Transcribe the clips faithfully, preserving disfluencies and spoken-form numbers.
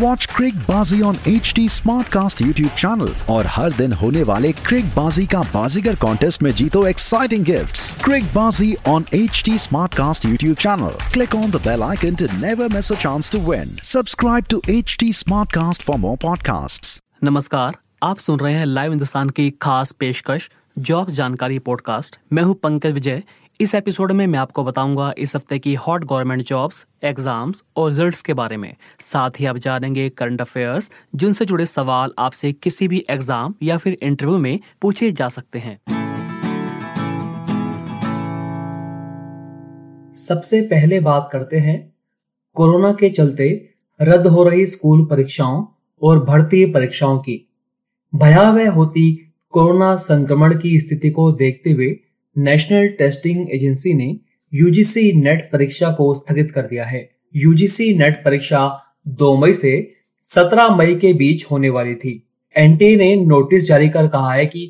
Watch Cricbazi on H T Smartcast YouTube channel और हर दिन होने वाले क्रिकबाजी का बाजीगर कॉन्टेस्ट में जीतो exciting gifts. Cricbaazi on H T Smartcast YouTube channel. Click on the bell icon to never miss a chance to win. Subscribe to H T Smartcast for more podcasts. नमस्कार, आप सुन रहे हैं लाइव हिंदुस्तान की खास पेशकश जॉब जानकारी पॉडकास्ट। मैं हूँ पंकज विजय। इस एपिसोड में मैं आपको बताऊंगा इस हफ्ते की हॉट गवर्नमेंट जॉब्स, एग्जाम्स और रिजल्ट्स के बारे में। साथ ही आप जानेंगे करंट अफेयर्स, जिनसे जुड़े सवाल आपसे किसी भी एग्जाम या फिर इंटरव्यू में पूछे जा सकते हैं। सबसे पहले बात करते हैं कोरोना के चलते रद्द हो रही स्कूल परीक्षाओं और भर्ती परीक्षाओं की। भयावह होती कोरोना संक्रमण की स्थिति को देखते हुए नेशनल टेस्टिंग एजेंसी ने U G C नेट परीक्षा को स्थगित कर दिया है। U G C नेट परीक्षा दो मई से सत्रह मई के बीच होने वाली थी। N T A ने नोटिस जारी कर कहा है कि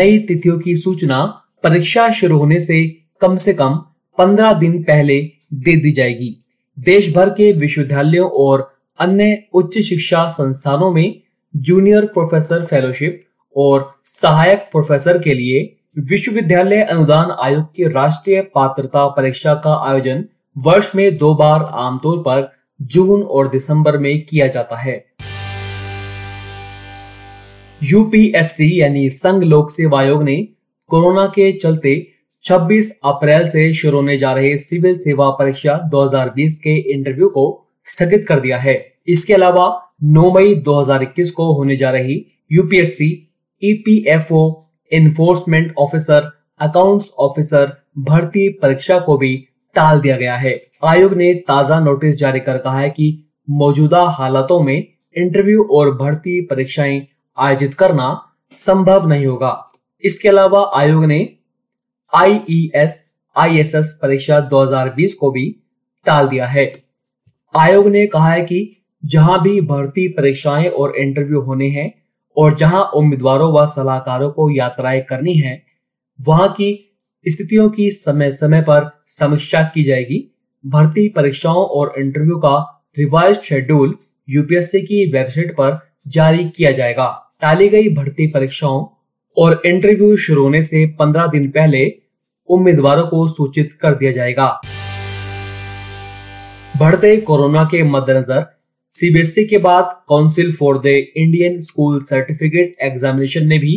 नई तिथियों की सूचना परीक्षा शुरू होने से कम से कम पंद्रह दिन पहले दे दी जाएगी। देश भर के विश्वविद्यालयों और अन्य उच्च शिक्षा संस्थानों में जूनियर प्रोफेसर फेलोशिप और सहायक प्रोफेसर के लिए विश्वविद्यालय अनुदान आयोग की राष्ट्रीय पात्रता परीक्षा का आयोजन वर्ष में दो बार आमतौर पर जून और दिसंबर में किया जाता है। U P S C यानी संघ लोक सेवा आयोग ने कोरोना के चलते छब्बीस अप्रैल से शुरू होने जा रहे सिविल सेवा परीक्षा दो हज़ार बीस के इंटरव्यू को स्थगित कर दिया है। इसके अलावा नौ मई दो हज़ार इक्कीस को होने जा रही U P S C E P F O enforcement officer, accounts officer भर्ती परीक्षा को भी टाल दिया गया है। आयोग ने ताजा नोटिस जारी कर कहा है कि मौजूदा हालातों में इंटरव्यू और भर्ती परीक्षाएं आयोजित करना संभव नहीं होगा। इसके अलावा आयोग ने I E S, I S S परीक्षा दो हज़ार बीस को भी टाल दिया है। आयोग ने कहा है कि जहां भी भर्ती परीक्षाएं और इंटरव्यू होने हैं और जहां उम्मीदवारों व सलाहकारों को यात्राएं करनी है, वहां की स्थितियों की समय समय पर समीक्षा की जाएगी। भर्ती परीक्षाओं और इंटरव्यू का रिवाइज्ड शेड्यूल यूपीएससी की वेबसाइट पर जारी किया जाएगा। टाली गई भर्ती परीक्षाओं और इंटरव्यू शुरू होने से पंद्रह दिन पहले उम्मीदवारों को सूचित कर दिया जाएगा। बढ़ते कोरोना के मद्देनजर C B S E के बाद council for the Indian school certificate examination ने भी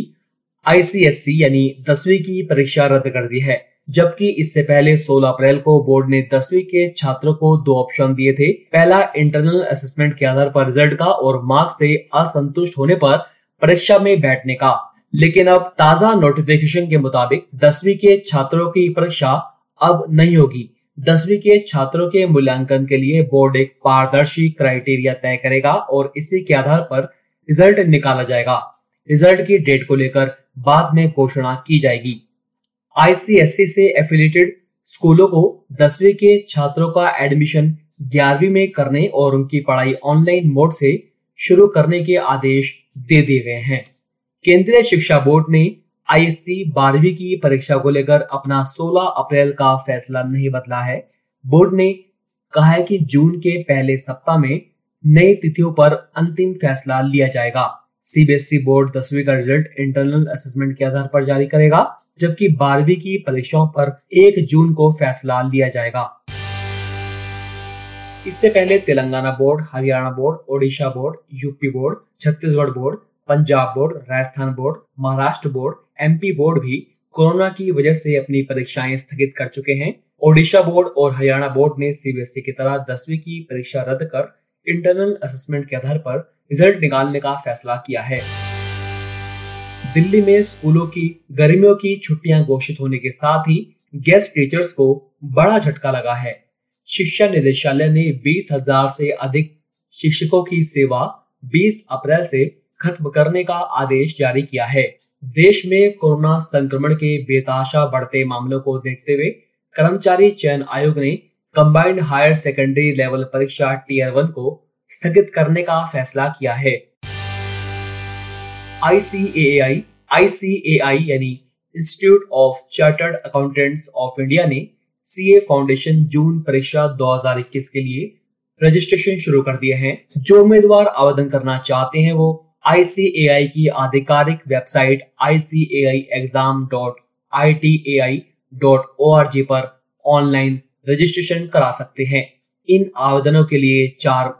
I C S E यानी दसवीं की परीक्षा रद्द कर दी है। जबकि इससे पहले सोलह अप्रैल को बोर्ड ने दसवीं के छात्रों को दो ऑप्शन दिए थे। पहला, इंटरनल असेसमेंट के आधार पर रिजल्ट का और मार्क्स से असंतुष्ट होने पर परीक्षा में बैठने का। लेकिन अब ताजा नोटिफिकेशन के मुताबिक दसवीं के छात्रों की परीक्षा अब नहीं होगी। दसवीं के छात्रों के मूल्यांकन के लिए बोर्ड एक पारदर्शी क्राइटेरिया तय करेगा और इसी के आधार पर रिजल्ट निकाला जाएगा। रिजल्ट की डेट को लेकर बाद में घोषणा की जाएगी। आईसीएसई से एफिलिएटेड स्कूलों को दसवीं के छात्रों का एडमिशन ग्यारहवीं में करने और उनकी पढ़ाई ऑनलाइन मोड से शुरू करने के आदेश दे दिए गए हैं। केंद्रीय शिक्षा बोर्ड ने आईएससी बारहवीं की परीक्षा को लेकर अपना सोलह अप्रैल का फैसला नहीं बदला है। बोर्ड ने कहा है कि जून के पहले सप्ताह में नई तिथियों पर अंतिम फैसला लिया जाएगा। सीबीएसई बोर्ड दसवीं का रिजल्ट इंटरनल असेसमेंट के आधार पर जारी करेगा, जबकि बारहवीं की परीक्षाओं पर एक जून को फैसला लिया जाएगा। इससे पहले Telangana board, Haryana board, Odisha board, UP board, Chhattisgarh board, Punjab board, Rajasthan board, Maharashtra board, MP board भी कोरोना की वजह से अपनी परीक्षाएं स्थगित कर चुके हैं। ओडिशा बोर्ड और हरियाणा बोर्ड ने सीबीएसई की तरह दसवीं की परीक्षा रद्द कर इंटरनल असेसमेंट के आधार पर रिजल्ट निकालने का फैसला किया है। दिल्ली में स्कूलों की गर्मियों की छुट्टियां घोषित होने के साथ ही गेस्ट टीचर्स को बड़ा झटका लगा है। शिक्षा निदेशालय ने बीस हजार से अधिक शिक्षकों की सेवा बीस अप्रैल से खत्म करने का आदेश जारी किया है। देश में कोरोना संक्रमण के बेताशा बढ़ते मामलों को देखते हुए कर्मचारी चयन आयोग ने कंबाइंड हायर सेकेंडरी लेवल परीक्षा टीयर वन को स्थगित करने का फैसला किया है। आई C A I I C A I यानी institute of chartered accountants of India ने सीए फाउंडेशन जून परीक्षा दो हज़ार इक्कीस के लिए रजिस्ट्रेशन शुरू कर दिए हैं। जो उम्मीदवार आवेदन करना चाहते हैं वो आई सी ए आई की आधिकारिक website I C A I exam dot I T A I dot O R G पर ऑनलाइन रजिस्ट्रेशन करा सकते हैं। इन आवेदनों के लिए चार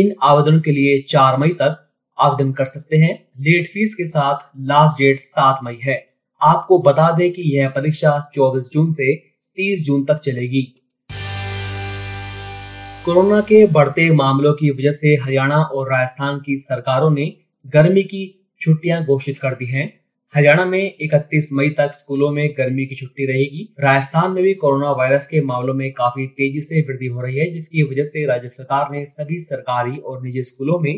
इन आवेदनों के लिए चार मई तक आवेदन कर सकते हैं। लेट फीस के साथ लास्ट डेट सात मई है। आपको बता दें कि यह परीक्षा चौबीस जून से तीस जून तक चलेगी। कोरोना के बढ़ते मामलों की वजह से हरियाणा और राजस्थान की सरकारों ने गर्मी की छुट्टियां घोषित कर दी हैं। हरियाणा में इकतीस मई तक स्कूलों में गर्मी की छुट्टी रहेगी। राजस्थान में भी कोरोना वायरस के मामलों में काफी तेजी से वृद्धि हो रही है, जिसकी वजह से राज्य सरकार ने सभी सरकारी और निजी स्कूलों में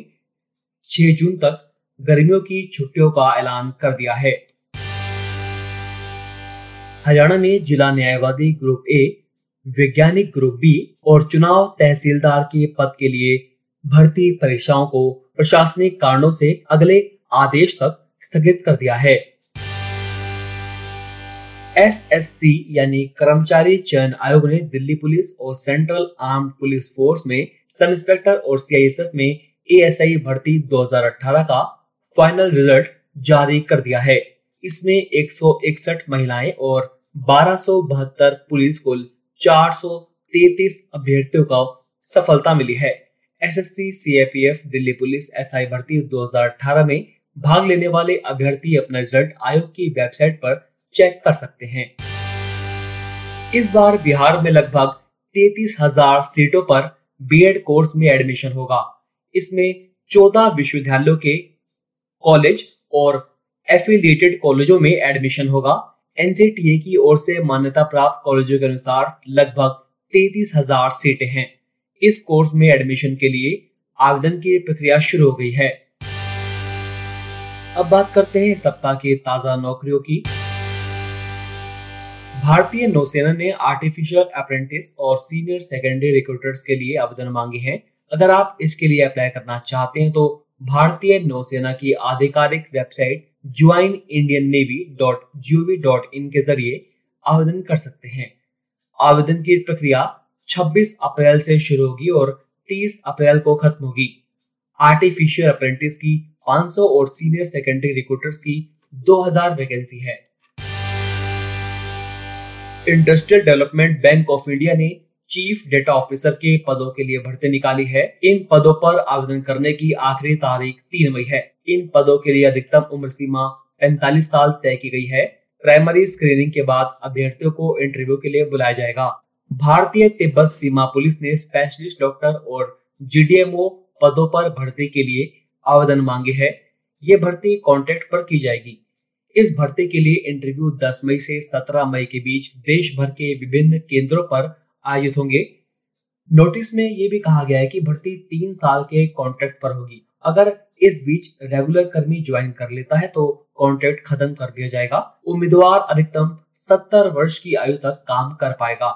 छह जून तक गर्मियों की छुट्टियों का ऐलान कर दिया है। हरियाणा में जिला न्यायवादी ग्रुप ए, वैज्ञानिक ग्रुप बी और चुनाव तहसीलदार के पद के लिए भर्ती परीक्षाओं को प्रशासनिक कारणों से अगले आदेश तक स्थगित कर दिया है। एस एस सी यानी कर्मचारी चयन आयोग ने दिल्ली पुलिस और सेंट्रल आर्म्ड पुलिस फोर्स में सब इंस्पेक्टर और सी आई एस एफ में ए एस आई भर्ती दो हज़ार अठारह का फाइनल रिजल्ट जारी कर दिया है। इसमें एक सौ इकसठ महिलाएं और बारह सौ बहत्तर पुलिस कुल चार सौ तैंतीस अभ्यर्थियों को सफलता मिली है। S S C C A P F Delhi police S I भर्ती दो हज़ार अठारह में भाग लेने वाले अभ्यर्थी अपना रिजल्ट आयोग की वेबसाइट पर चेक कर सकते हैं। इस बार बिहार में लगभग तैंतीस हज़ार सीटों पर बीएड कोर्स में एडमिशन होगा। इसमें चौदह विश्वविद्यालयों के कॉलेज और एफिलिएटेड कॉलेजों में एडमिशन होगा। एन सी टी ए की ओर से मान्यता प्राप्त कॉलेजों के अनुसार लगभग तैंतीस हज़ार सीटें हैं। इस कोर्स में एडमिशन के लिए आवेदन की प्रक्रिया शुरू हो गई है। अब बात करते हैं सप्ताह के ताजा नौकरियों की। भारतीय नौसेना ने आर्टिफिशियल अप्रेंटिस और सीनियर सेकेंडरी रिक्रूटर्स के लिए आवेदन मांगे हैं। अगर आप इसके लिए अप्लाई करना चाहते हैं तो भारतीय नौसेना की आधिकारिक website join Indian navy dot gov dot in के जरिए आवेदन कर सकते हैं। आवेदन की प्रक्रिया छब्बीस अप्रैल से शुरू होगी और तीस अप्रैल को खत्म होगी। आर्टिफिशियल अप्रेंटिस की पाँच सौ और सीनियर सेकेंडरी रिक्रूटर्स की दो हज़ार वैकेंसी है। Industrial development bank of India ने चीफ डेटा ऑफिसर के पदों के लिए भर्ती निकाली है। इन पदों पर आवेदन करने की आखिरी तारीख तीन मई है। इन पदों के लिए अधिकतम उम्र सीमा पैंतालीस साल तय की गई है। प्राइमरी स्क्रीनिंग के बाद अभ्यर्थियों को इंटरव्यू के लिए बुलाया जाएगा। भारतीय तिब्बत सीमा पुलिस ने स्पेशलिस्ट डॉक्टर और जी डी एम ओ पदों पर भर्ती के लिए आवेदन मांगे है। ये भर्ती कॉन्ट्रैक्ट पर की जाएगी। इस भर्ती के लिए इंटरव्यू दस मई से सत्रह मई के बीच देश भर के विभिन्न केंद्रों पर आयोजित होंगे। नोटिस में ये भी कहा गया है कि भर्ती तीन साल के कॉन्ट्रैक्ट पर होगी। अगर इस बीच रेगुलर कर्मी ज्वाइन कर लेता है तो कॉन्ट्रैक्ट खत्म कर दिया जाएगा। उम्मीदवार अधिकतम सत्तर वर्ष की आयु तक काम कर पाएगा।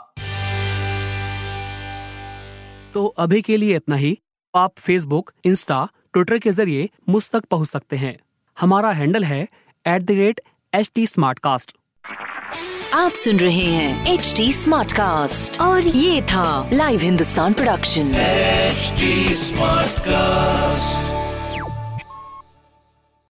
तो अभी के लिए इतना ही। आप फेसबुक, इंस्टा, ट्विटर के जरिए मुझ तक पहुंच सकते हैं। हमारा हैंडल है at the rate H T Smartcast. आप सुन रहे हैं एच टी स्मार्टकास्ट और ये था live Hindustan production H T Smartcast.